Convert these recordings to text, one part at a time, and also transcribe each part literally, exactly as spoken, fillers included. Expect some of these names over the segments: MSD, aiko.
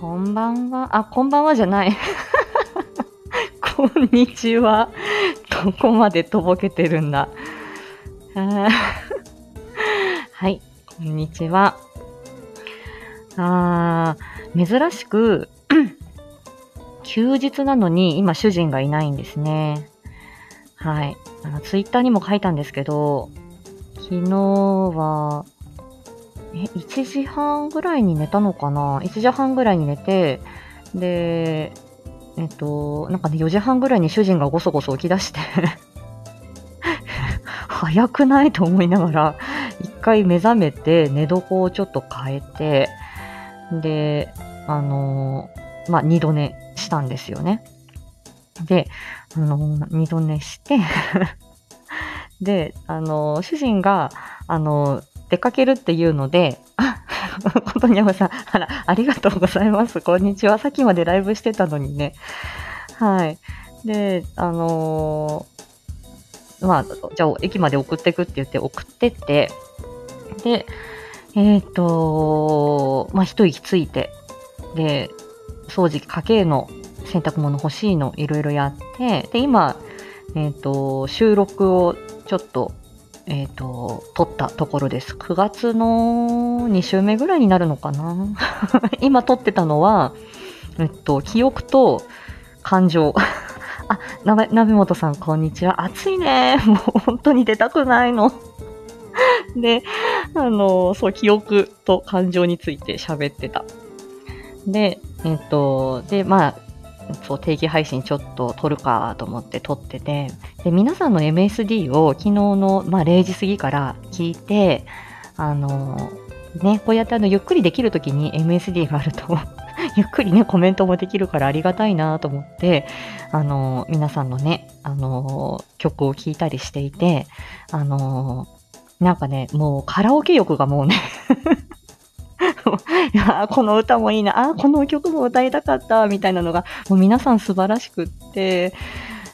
こんばんは。あ、こんばんはじゃない。こんにちは。どこまでとぼけてるんだ。はい、こんにちは。あー、珍しく休日なのに今主人がいないんですね。はい。あのツイッターにも書いたんですけど、昨日はえいちじはんぐらいに寝たのかな ?いちじはんぐらいに寝て、で、えっと、なんかね、よじはんぐらいに主人がごそごそ起き出して、早くないと思いながら、一回目覚めて、寝床をちょっと変えて、で、あの、まあ、二度寝したんですよね。で、あの、二度寝して、で、あの、主人が、あの、出かけるっていうので、あ、ことにゃまさん、あら、ありがとうございます。こんにちは。さっきまでライブしてたのにね。はい。で、あのー、まあ、じゃあ、駅まで送ってくって言って、送ってって、で、えっと、まあ、一息ついて、で、掃除、家計の洗濯物欲しいの、いろいろやって、で、今、えっと、収録をちょっと、えっと、撮ったところです。くがつのに週目ぐらいになるのかな。今撮ってたのは、えっと、記憶と感情。あ、なべ、なべもとさん、こんにちは。暑いね。もう本当に出たくないの。で、あの、そう、記憶と感情について喋ってた。で、えっと、で、まあ、そう定期配信ちょっと撮るかと思って撮ってて、で皆さんの エムエスディー を昨日の、まあ、れいじ過ぎから聞いて、あのーね、こうやってあのゆっくりできるときに エムエスディー があるとゆっくりねコメントもできるからありがたいなと思って、あのー、皆さんのね、あのー、曲を聴いたりしていて、あのー、なんかねもうカラオケ欲がもうねいやこの歌もいいな、あこの曲も歌いたかったみたいなのがもう皆さん素晴らしくって、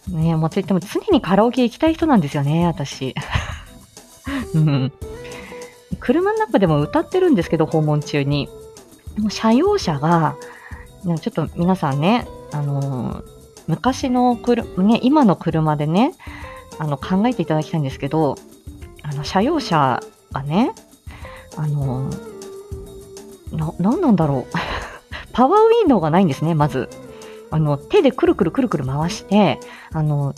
ね、もうといっても常にカラオケ行きたい人なんですよね私、うん、車の中でも歌ってるんですけど訪問中にもう車用車がちょっと皆さんね、あのー、昔の車、ね、今の車でねあの考えていただきたいんですけど、あの車用車がねあのーな、なんなんだろう。パワーウィンドウがないんですね、まず。あの、手でくるくるくるくる回して、あの、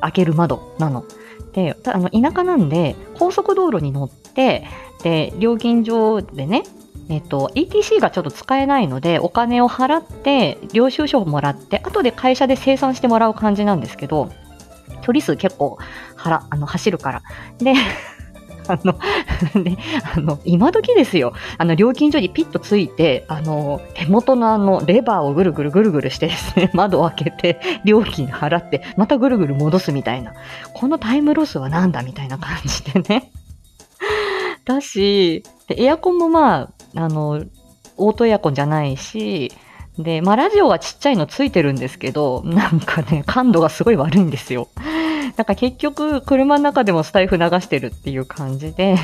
開ける窓なの。で、あの、田舎なんで、高速道路に乗って、で、料金所でね、えっと、イーティーシー がちょっと使えないので、お金を払って、領収書をもらって、後で会社で精算してもらう感じなんですけど、距離数結構、はら、あの、走るから。で、あのであの今時ですよ、あの料金所にピッとついて、あの手元のあのレバーをぐるぐるぐるぐるしてですね、窓を開けて料金払ってまたぐるぐる戻すみたいな、このタイムロスはなんだみたいな感じでねだしでエアコンもまああのオートエアコンじゃないしで、まあ、ラジオはちっちゃいのついてるんですけどなんかね感度がすごい悪いんですよ。なんか結局、車の中でもスタイフ流してるっていう感じで。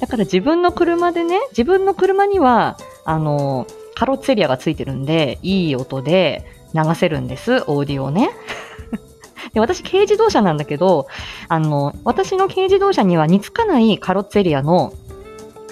だから自分の車でね、自分の車には、あの、カロッツェリアがついてるんで、いい音で流せるんです、オーディオね。で、私、軽自動車なんだけど、あの、私の軽自動車には似つかないカロッツェリアの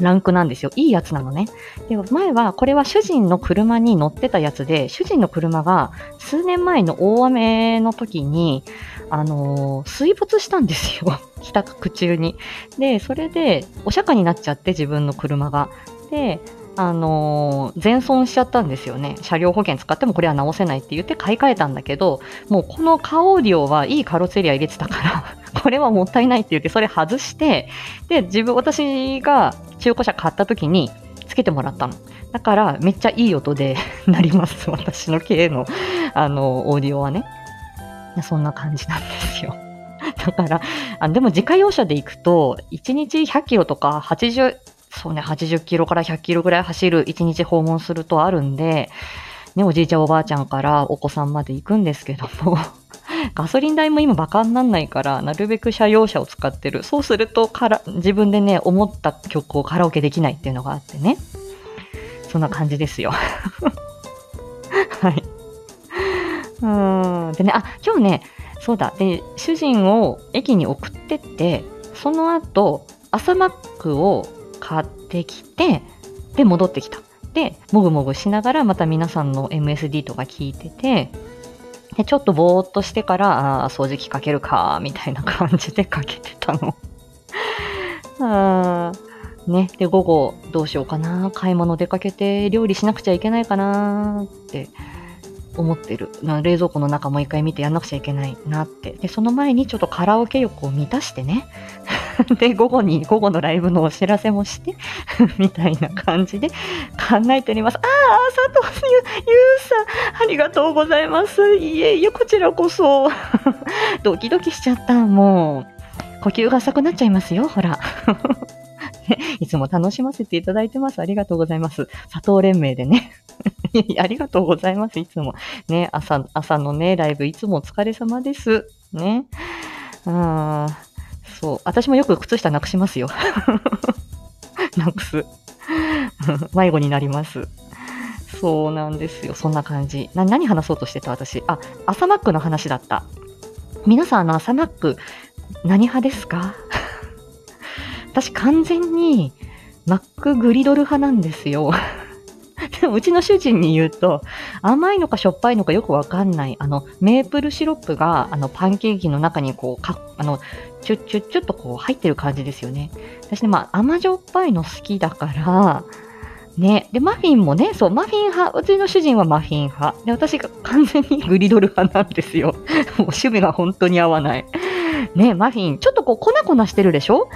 ランクなんですよ。いいやつなのね。で、前は、これは主人の車に乗ってたやつで、主人の車が数年前の大雨の時に、あのー、水没したんですよ。帰宅中に。で、それで、お釈迦になっちゃって、自分の車が。で、あのー、全損しちゃったんですよね。車両保険使ってもこれは直せないって言って買い替えたんだけど、もうこのカオーディオはいいカロッツェリア入れてたから、これはもったいないって言って、それ外して、で、自分、私が中古車買った時につけてもらったの。だから、めっちゃいい音でなります。私の系の、あのー、オーディオはね。そんな感じなんですよ。だから、あでも自家用車で行くと、いちにちひゃっキロとかはちじゅう、そうね、はちじゅっキロからひゃっキロぐらい走るいちにち訪問するとあるんで、ね、おじいちゃんおばあちゃんからお子さんまで行くんですけども、ガソリン代も今バカになんないから、なるべく車用車を使ってる。そうするとから、自分でね、思った曲をカラオケできないっていうのがあってね。そんな感じですよ。はい。うーん。でね、あ、今日ね、そうだ。で、主人を駅に送ってって、その後、朝マックを買ってきて、で、戻ってきた。で、もぐもぐしながらまた皆さんの エムエスディー とか聞いてて、でちょっとぼーっとしてから、あ掃除機かけるか、みたいな感じでかけてたの。あね、で、午後どうしようかな、買い物出かけて料理しなくちゃいけないかなって思ってる。な冷蔵庫の中もう一回見てやんなくちゃいけないなって。で、その前にちょっとカラオケ欲を満たしてね。で、午後に、午後のライブのお知らせもして、みたいな感じで考えております。ああ、佐藤ゆ、ゆうさん、ありがとうございます。いえいえ、こちらこそ。ドキドキしちゃった、もう。呼吸が浅くなっちゃいますよ、ほら。いつも楽しませていただいてます。ありがとうございます。佐藤連盟でね。ありがとうございます。いつも。ね、朝、朝のね、ライブ、いつもお疲れ様です。ね。ああ。そう私もよく靴下なくしますよ。なくす。迷子になります。そうなんですよ。そんな感じ。な何話そうとしてた私。あ、朝マックの話だった。皆さん、あの朝マック、何派ですか？私、完全にマックグリドル派なんですよ。でもうちの主人に言うと、甘いのかしょっぱいのかよくわかんない。あの、メープルシロップが、あの、パンケーキの中にこう、かあの、チュッチュッチュッとこう入ってる感じですよね。私ね、まあ、甘じょっぱいの好きだから、ね。で、マフィンもね、そう、マフィン派。うちの主人はマフィン派。で、私が完全にグリドル派なんですよ。もう趣味が本当に合わない。ね、マフィン。ちょっとこう、粉々してるでしょ？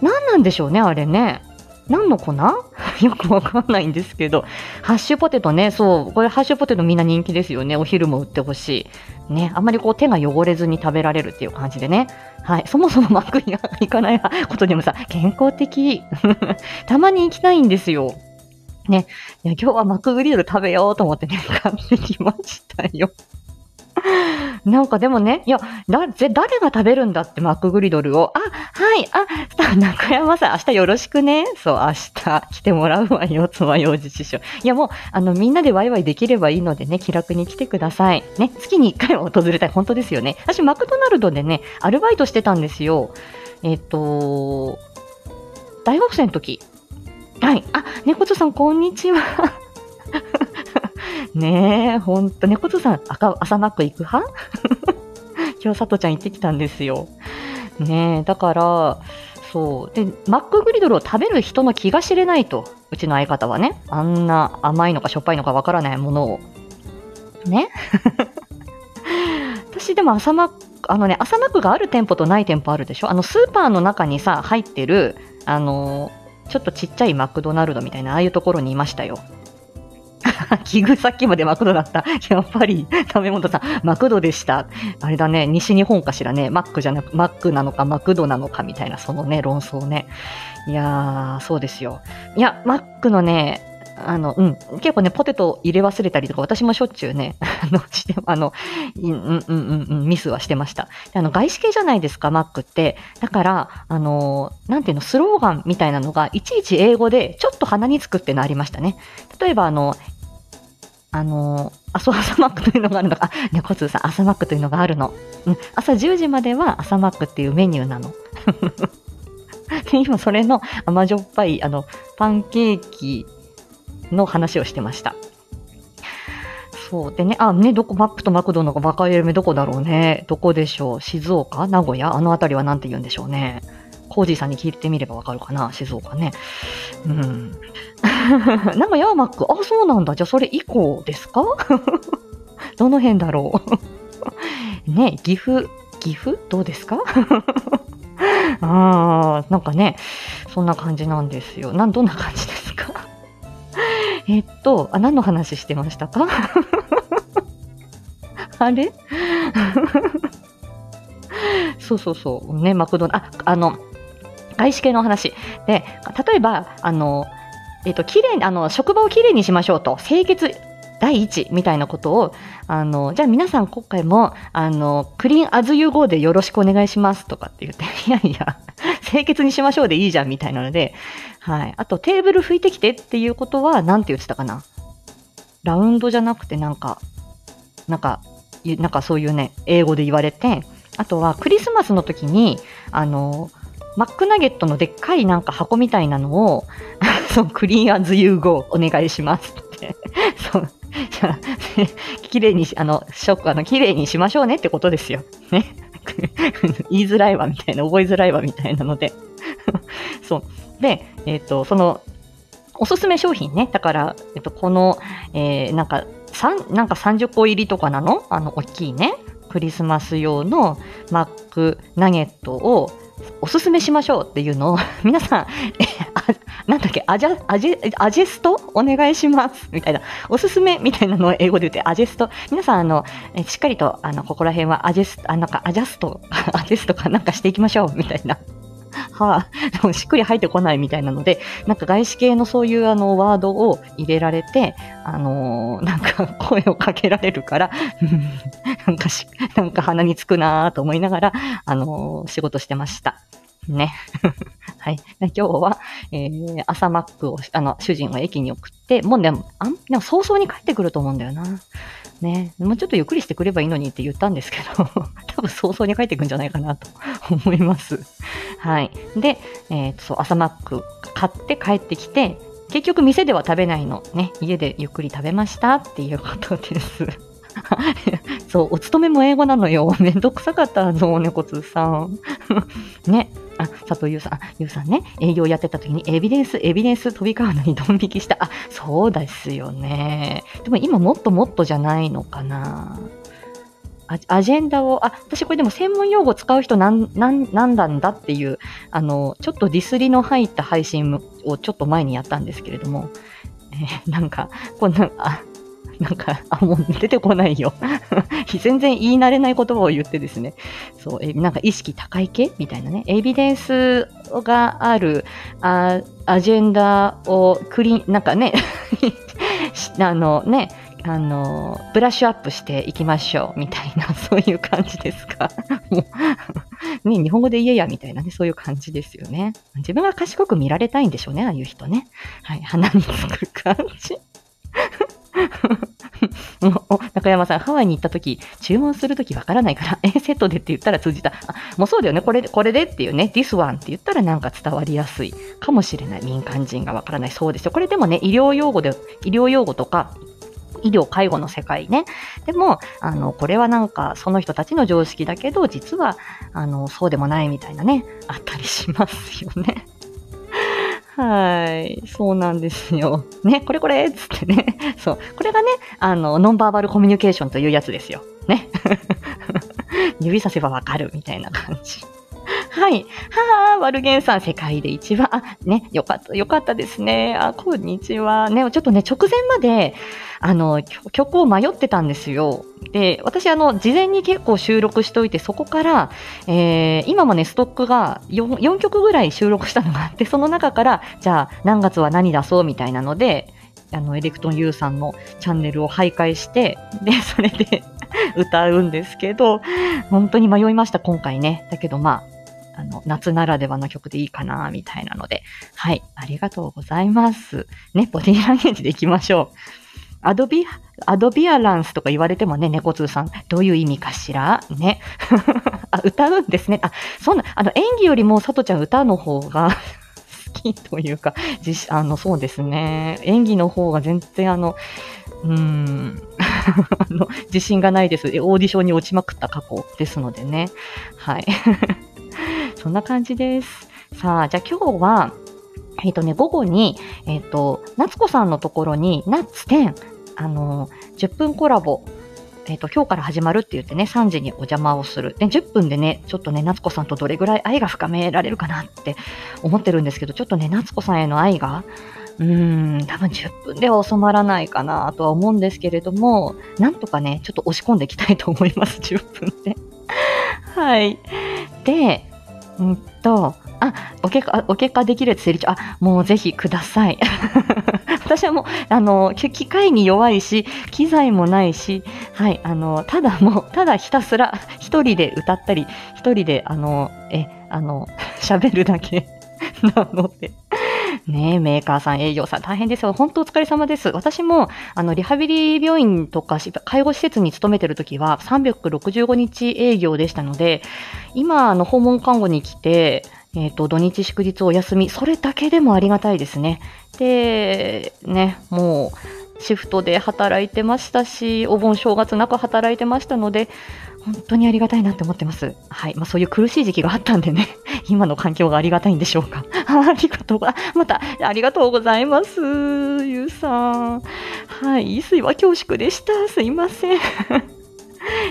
何なんでしょうね、あれね。何の粉？よくわかんないんですけど。ハッシュポテトね。そう。これハッシュポテトみんな人気ですよね。お昼も売ってほしい。ね。あんまりこう手が汚れずに食べられるっていう感じでね。はい。そもそもマックに行かないことでもさ、健康的。たまに行きたいんですよ。ね。いや、今日はマックグリドル食べようと思ってね、買ってきましたよ。なんかでもね、いや、だ、誰が食べるんだって、マックグリドルを。あ、はい、あ、中山さん、明日よろしくね。そう、明日来てもらうわよ、爪楊枝師匠。いや、もう、あの、みんなでワイワイできればいいのでね、気楽に来てください。ね、月にいっかいは訪れたい。本当ですよね。私、マクドナルドでね、アルバイトしてたんですよ。えっと、大学生の時。はい。あ、猫ちょさん、こんにちは。ねえ、ほんと、猫とさん、赤朝マック行く派？今日、さとちゃん行ってきたんですよ。ねえ、だから、そう。で、マックグリドルを食べる人の気が知れないと。うちの相方はね。あんな甘いのかしょっぱいのかわからないものを。ね。私、でも朝マック、あのね、朝マックがある店舗とない店舗あるでしょ？あの、スーパーの中にさ、入ってる、あの、ちょっとちっちゃいマクドナルドみたいな、ああいうところにいましたよ。奇遇、さっきまでマクドだった。やっぱり、食べ物さん、マクドでした。あれだね、西日本かしらね、マックじゃなく、マックなのかマクドなのかみたいな、そのね、論争ね。いやー、そうですよ。いや、マックのね、あの、うん、結構ね、ポテト入れ忘れたりとか、私もしょっちゅうね、あの、して、あの、うん、うん、うん、うん、ミスはしてました。あの、外資系じゃないですか、マックって。だから、あの、なんていうの、スローガンみたいなのが、いちいち英語で、ちょっと鼻につくってのありましたね。例えば、あの、あのー、あ、そう、朝マックというのがあるのか。ね、コツーさん、朝マックというのがあるの。うん。朝じゅうじまでは朝マックっていうメニューなの。で、今それの甘じょっぱい、あの、パンケーキの話をしてました。そう。でね、あ、ね、どこ、マックとマクドのバカ有名どこだろうね。どこでしょう。静岡？名古屋？あのあたりはなんて言うんでしょうね。コージーさんに聞いてみればわかるかな、静岡ね。うん。名古屋はマック。あ、そうなんだ。じゃあそれ以降ですか？どの辺だろう。ね、岐阜、岐阜どうですか？あー、なんかね、そんな感じなんですよ。なん、どんな感じですか？えっと、あ、何の話してましたか？あれそうそうそう。ね、マクドナルド、あ、あの、外資系の話で、例えばあの、えっと、きれい、あの、職場をきれいにしましょうと、清潔第一みたいなことを、あの、じゃあ皆さん今回もあのクリーンアズユーゴーでよろしくお願いしますとかって言って、いやいや清潔にしましょうでいいじゃんみたいなので、はい、あとテーブル拭いてきてっていうことはなんて言ってたかな、ラウンドじゃなくてなんかなんかなんかそういうね英語で言われて、あとはクリスマスの時にあのマックナゲットのでっかいなんか箱みたいなのをそのクリーンアズユーゴお願いしますってそう綺麗にあのショックあの綺麗にしましょうねってことですよね言いづらいわみたいな覚えづらいわみたいなのでそうで、えっとそのおすすめ商品ね、だから、えっと、この、えー、なんかなんかさんじゅっこ入りとかなのあの大きいねクリスマス用のマックナゲットをおすすめしましょうっていうのを皆さんえなんだっけアジャアジェアジェストお願いしますみたいなおすすめみたいなのを英語で言ってアジェスト、皆さんあのえしっかりとあのここら辺はアジェスあなんかアジャストアジェストかなんかしていきましょうみたいなはあ、しっくり入ってこないみたいなので、なんか外資系のそういうあのワードを入れられて、あのー、なんか声をかけられるからなんかし、なんか鼻につくなーと思いながら、あのー、仕事してました。ね。はい。今日は、えー、朝マックを、あの、主人を駅に送って、もうでも、あん、でも早々に帰ってくると思うんだよな。ね。もうちょっとゆっくりしてくればいいのにって言ったんですけど、多分早々に帰ってくるんじゃないかなと思います。はい。で、えーと、そう、朝マック買って帰ってきて、結局店では食べないの。ね。家でゆっくり食べましたっていうことです。そう、お勤めも英語なのよ。めんどくさかったの、猫通さん。ね。あ、佐藤優さん、優さんね、営業やってた時にエビデンス、エビデンス飛び交うのにドン引きした。あ、そうですよね。でも今もっともっとじゃないのかな。あアジェンダを、あ、私これでも専門用語使う人なん、なん、なんだんだっていう、あの、ちょっとディスりの入った配信をちょっと前にやったんですけれども、えー、なんか、こんな、あ、なんか、あ、もう出てこないよ。全然言い慣れない言葉を言ってですね。そう、え、なんか意識高い系みたいなね。エビデンスがある、あ、アジェンダをクリーン、なんかね、あのね、あの、ブラッシュアップしていきましょう、みたいな、そういう感じですか。もう、ね、日本語で言えや、みたいなね、そういう感じですよね。自分が賢く見られたいんでしょうね、ああいう人ね。はい、鼻につく感じ。お中山さん、ハワイに行ったとき、注文するときわからないから、A セットでって言ったら通じた。あ、もうそうだよね、これで、これでっていうね、this one って言ったらなんか伝わりやすいかもしれない。民間人がわからない。そうですよ。これでもね、医療用語で、医療用語とか、医療介護の世界ね。でも、あの、これはなんか、その人たちの常識だけど、実は、あの、そうでもないみたいなね、あったりしますよね。はい。そうなんですよ。ね、これこれっつってね。そう。これがね、あの、ノンバーバルコミュニケーションというやつですよ。ね。指させばわかるみたいな感じ。はい。はぁ、ワルゲンさん、世界で一番。あ、ね、よかった、よかったですね。あ、こんにちは。ね、ちょっとね、直前まで、あの、曲を迷ってたんですよ。で、私、あの、事前に結構収録しておいて、そこから、えー、今もね、ストックが 4, 4曲ぐらい収録したのがあって、その中から、じゃあ、何月は何出そうみたいなので、あの、エレクトン ユー さんのチャンネルを徘徊して、で、それで歌うんですけど、本当に迷いました、今回ね。だけど、まあ、あの夏ならではの曲でいいかなみたいなので、はい、ありがとうございます。ね、ボディーランゲージでいきましょう。アドビ、アドビアランスとか言われてもね、猫通さん、どういう意味かしらね。あ、歌うんですね。あ、そんな、あの、演技よりもさとちゃん歌の方が好きというか、実、あの、そうですね。演技の方が全然あの、うーんあの、自信がないです。オーディションに落ちまくった過去ですのでね。はい。そんな感じです。さあ、じゃあ今日は、えっ、ー、とね、午後に、えっ、ー、と、夏子さんのところに、ナッツじゅう、あのー、じゅっぷんコラボ、えっ、ー、と、今日から始まるって言ってね、さんじにお邪魔をする。で、じゅっぷんでね、ちょっとね、夏子さんとどれぐらい愛が深められるかなって思ってるんですけど、ちょっとね、夏子さんへの愛が、うーん、多分じゅっぷんでは収まらないかなとは思うんですけれども、なんとかね、ちょっと押し込んでいきたいと思います、じゅっぷんで。はい。で、うんと、あ、お結果、お結果できるやつ、あ、もうぜひください。私はもう、あの、機械に弱いし、機材もないし、はい、あの、ただもう、ただひたすら、一人で歌ったり、一人で、あの、え、あの喋るだけなのでねえ、メーカーさん営業さん大変ですよ。本当お疲れ様です。私もあのリハビリ病院とか介護施設に勤めてるときはさんびゃくろくじゅうごにち営業でしたので、今の訪問看護に来て、えーと、土日祝日お休み、それだけでもありがたいですね。でね、もうシフトで働いてましたし、お盆正月なく働いてましたので、本当にありがたいなって思ってます。はい。まあそういう苦しい時期があったんでね、今の環境がありがたいんでしょうか。ありがとうが、また、ありがとうございます。ゆうさん。はい。い水は恐縮でした。すいません。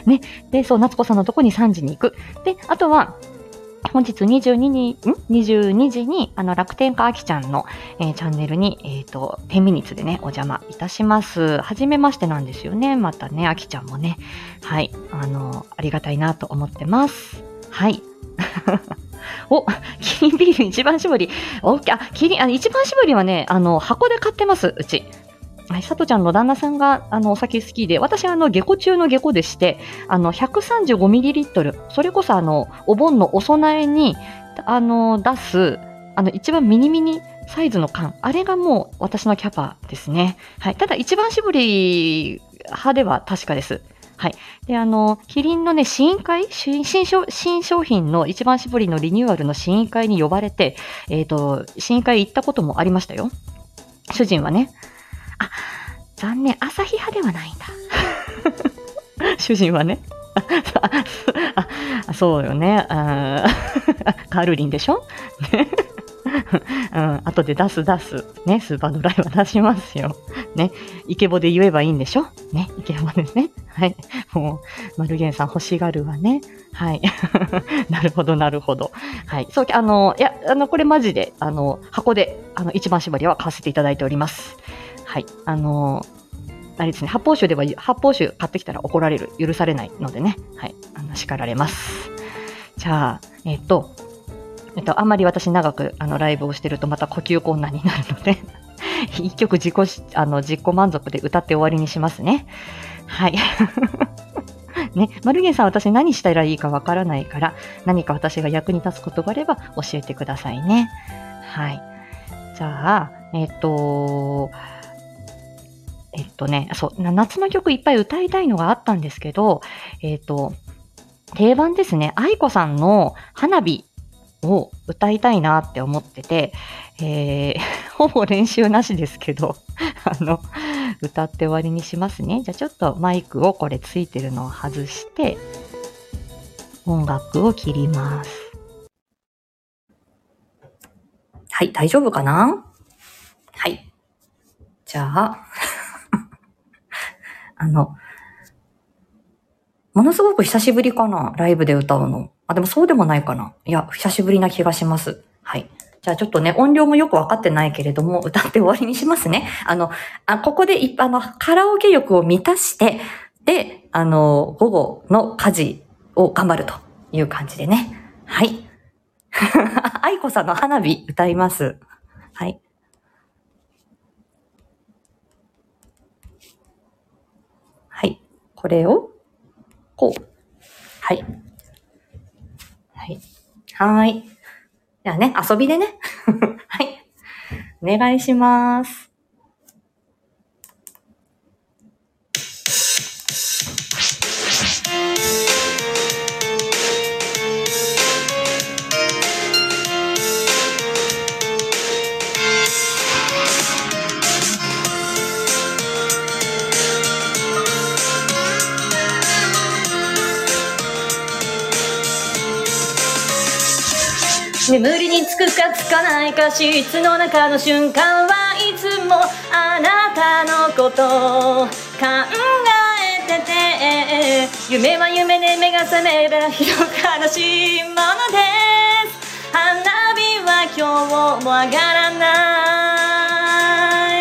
ね。で、そう、夏子さんのとこにさんじに行く。で、あとは、本日にじゅうにじにあの楽天家あきちゃんの、えー、チャンネルに、えーと、テンミニッツでね、お邪魔いたします。はじめましてなんですよね。またね、あきちゃんもね。はい。あの、ありがたいなと思ってます。はい。お、キリンビール一番搾り。お、あ、キリン、あの、一番搾りはね、あの、箱で買ってます、うち。はい、さとちゃんの旦那さんがあのお酒好きで、私はあの下戸中の下戸でして、あの ひゃくさんじゅうごミリリットル、それこそあのお盆のお供えにあの出すあの一番ミニミニサイズの缶、あれがもう私のキャパですね。はい、ただ一番搾り派では確かです。はい。で、あの、キリンのね、試飲会、新商、新商品の一番搾りのリニューアルの試飲会に呼ばれて、えっと、試飲会行ったこともありましたよ。主人はね。あ、残念、朝日派ではないんだ。主人はね。あ、そうよね。あカルリンでしょ、ね。うん、後で出す出す。ね、スーパードライは出しますよ。ね、イケボで言えばいいんでしょ、ね、イケボですね。はい。もう、マルゲンさん欲しがるわね。はい。なるほど、なるほど。はい。そう、あの、いや、あの、これマジで、あの、箱で、あの、一番搾りは買わせていただいております。はい。あのー、あれですね、発泡酒では、発泡酒買ってきたら怒られる、許されないのでね、はい、あの叱られます。じゃあ、えっと、えっと、あんまり私長くあのライブをしてるとまた呼吸困難になるので、一曲自己、あの、自己満足で歌って終わりにしますね。はい。ね、マルゲンさん、私何したらいいかわからないから、何か私が役に立つことがあれば教えてくださいね。はい。じゃあ、えっと、えっとね、そう、夏の曲いっぱい歌いたいのがあったんですけど、えっと、定番ですね、愛子さんの花火を歌いたいなって思ってて、えー、ほぼ練習なしですけど、あの、歌って終わりにしますね。じゃあちょっとマイクをこれついてるのを外して、音楽を切ります。はい、大丈夫かな？はい。じゃあ、あの、ものすごく久しぶりかな、ライブで歌うの。あ、でもそうでもないかな。いや、久しぶりな気がします。はい。じゃあちょっとね、音量もよくわかってないけれども、歌って終わりにしますね。あの、あ、ここでい、あの、カラオケ欲を満たして、で、あの、午後の家事を頑張るという感じでね。はい。愛子さんの花火歌います。はい。これを、こう。はい。はい。はーい。じゃあね、遊びでね。はい。お願いします。眠りにつくかつかないか、室の中の瞬間はいつもあなたのこと考えてて、夢は夢で目が覚めたらひどく悲しいものです。花火は今日も上がら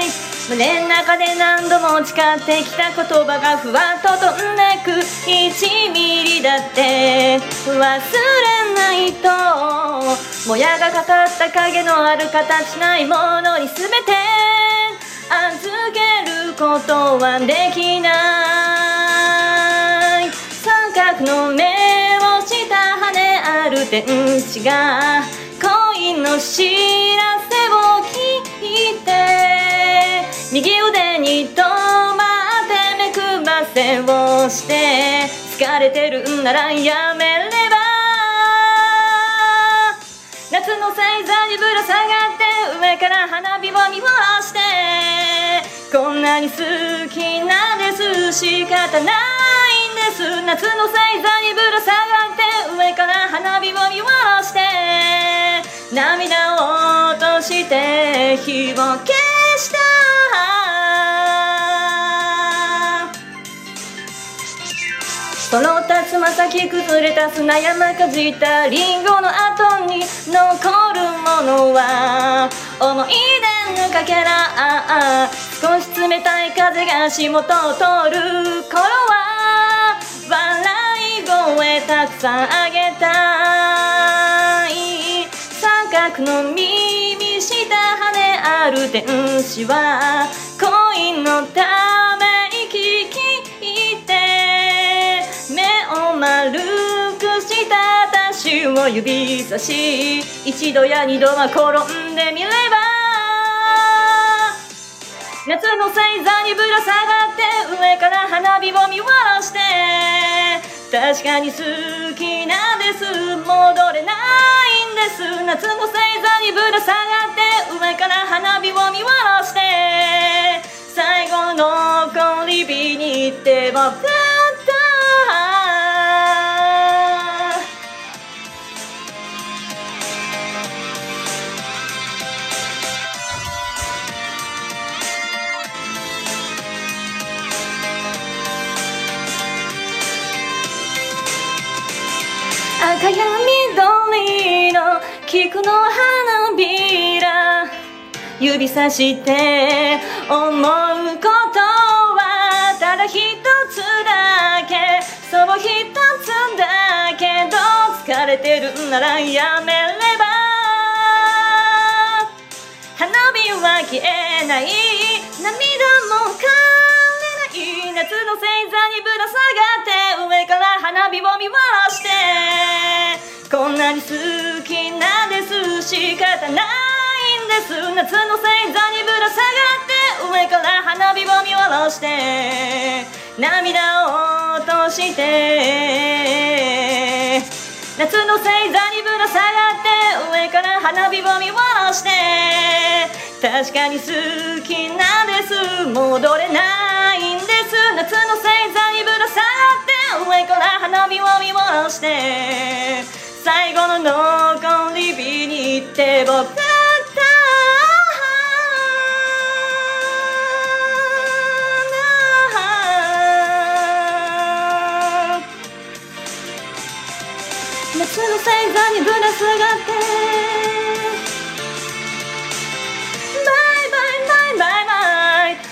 ない、胸の中で何度も誓ってきた言葉がふわっと飛んでく、いちミリだって忘れないと、もやがかかった影のある形ないものに全て預けることはできない、三角の目をした羽ある天地が恋の知らせを聞いて右腕に止まって目くばせをして疲れてるんならやめれば夏の星座にぶら下がって上から花火を見下ろしてこんなに好きなんです仕方ないんです夏の星座にぶら下がって上から花火を見下ろして涙を落として火を消したその竜巻崩れた砂山かじったリンゴの後に残るものは思い出のかけら少し冷たい風が足元を通る頃は笑い声たくさんあげたい三角の耳下羽ある天使は恋のため丸くした私を指差し一度や二度は転んでみれば夏の星座にぶら下がって上から花火を見下ろして確かに好きなんです戻れないんです夏の星座にぶら下がって上から花火を見下ろして最後の恋日に手を振った赤や緑の菊の花びら指さして思うことはただ一つだけそう一つだけど疲れてるならやめれば花火は消えない涙も枯れない夏の星座にぶら下がって上から花火を見下ろしてこんなに好きなんです仕方ないんです夏の星座にぶら下がって上から花火を見下ろして涙を落として夏の星座にぶら下がって上から花火を見下ろして確かに好きなんです戻れないんです夏の星座にぶら下がって上から花火を見下ろして最後の残り火に手を振った夏の星座にぶら下がってバイバイバイバイバイバイバイバイ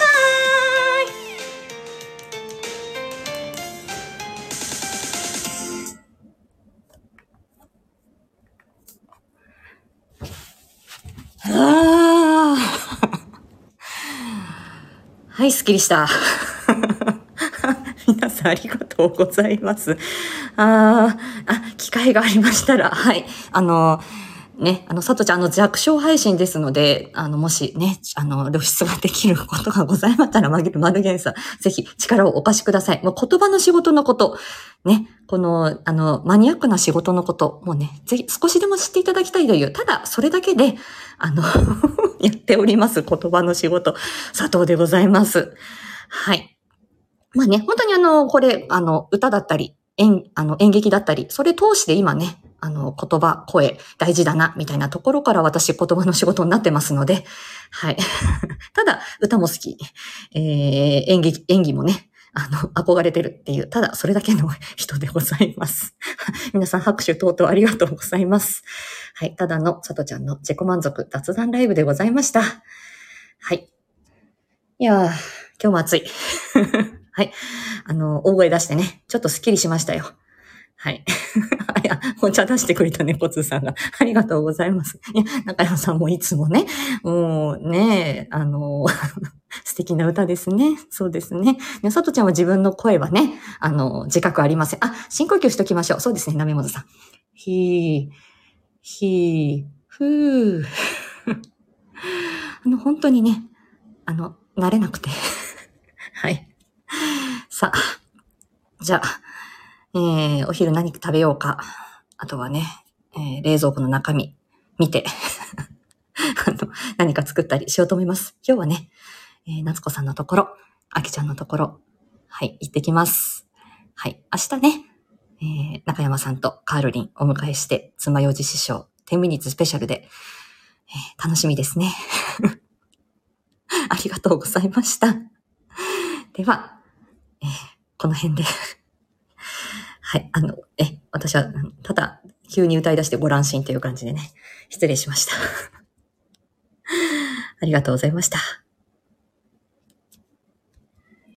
バイあはい、すっきりした皆さんありがとうございますああ、機会がありましたらはい、あのね、あの、さとちゃん、あの、弱小配信ですので、あの、もしね、あの、露出ができることがございましたら、まるげんさん、ぜひ力をお貸しください。もう言葉の仕事のこと、ね、この、あの、マニアックな仕事のこと、もうね、ぜひ少しでも知っていただきたいという、ただ、それだけで、あの、やっております、言葉の仕事、佐藤でございます。はい。まあね、本当にあの、これ、あの、歌だったり、演、あの、演劇だったり、それ通して今ね、あの、言葉、声、大事だな、みたいなところから私、言葉の仕事になってますので、はい。ただ、歌も好き。えー、演技、演技もね、あの、憧れてるっていう、ただ、それだけの人でございます。皆さん、拍手等々ありがとうございます。はい。ただの、さとちゃんの自己満足雑談ライブでございました。はい。いやー、今日も暑い。はい。あの、大声出してね、ちょっとスッキリしましたよ。はい。いや、お茶出してくれた猫通さんがありがとうございます。いや、中山さんもいつもね、もうね、あの素敵な歌ですね。そうですね。ね、さとちゃんは自分の声はね、あの自覚ありません。あ、深呼吸しときましょう。そうですね、なめもとさん。ひー、ひー、ふー。あの本当にね、あの慣れなくて、はい。さあ、じゃあ。えー、お昼何食べようか。あとはね、えー、冷蔵庫の中身見てあの、何か作ったりしようと思います。今日はね、えー、夏子さんのところ、あきちゃんのところ、はい、行ってきます。はい、明日ね、えー、中山さんとカールリンお迎えして、妻ようじ師匠、テンミニッツスペシャルで、えー、楽しみですね。ありがとうございました。では、えー、この辺で。はい。あの、え、私は、ただ、急に歌い出してご乱心という感じでね、失礼しました。ありがとうございました。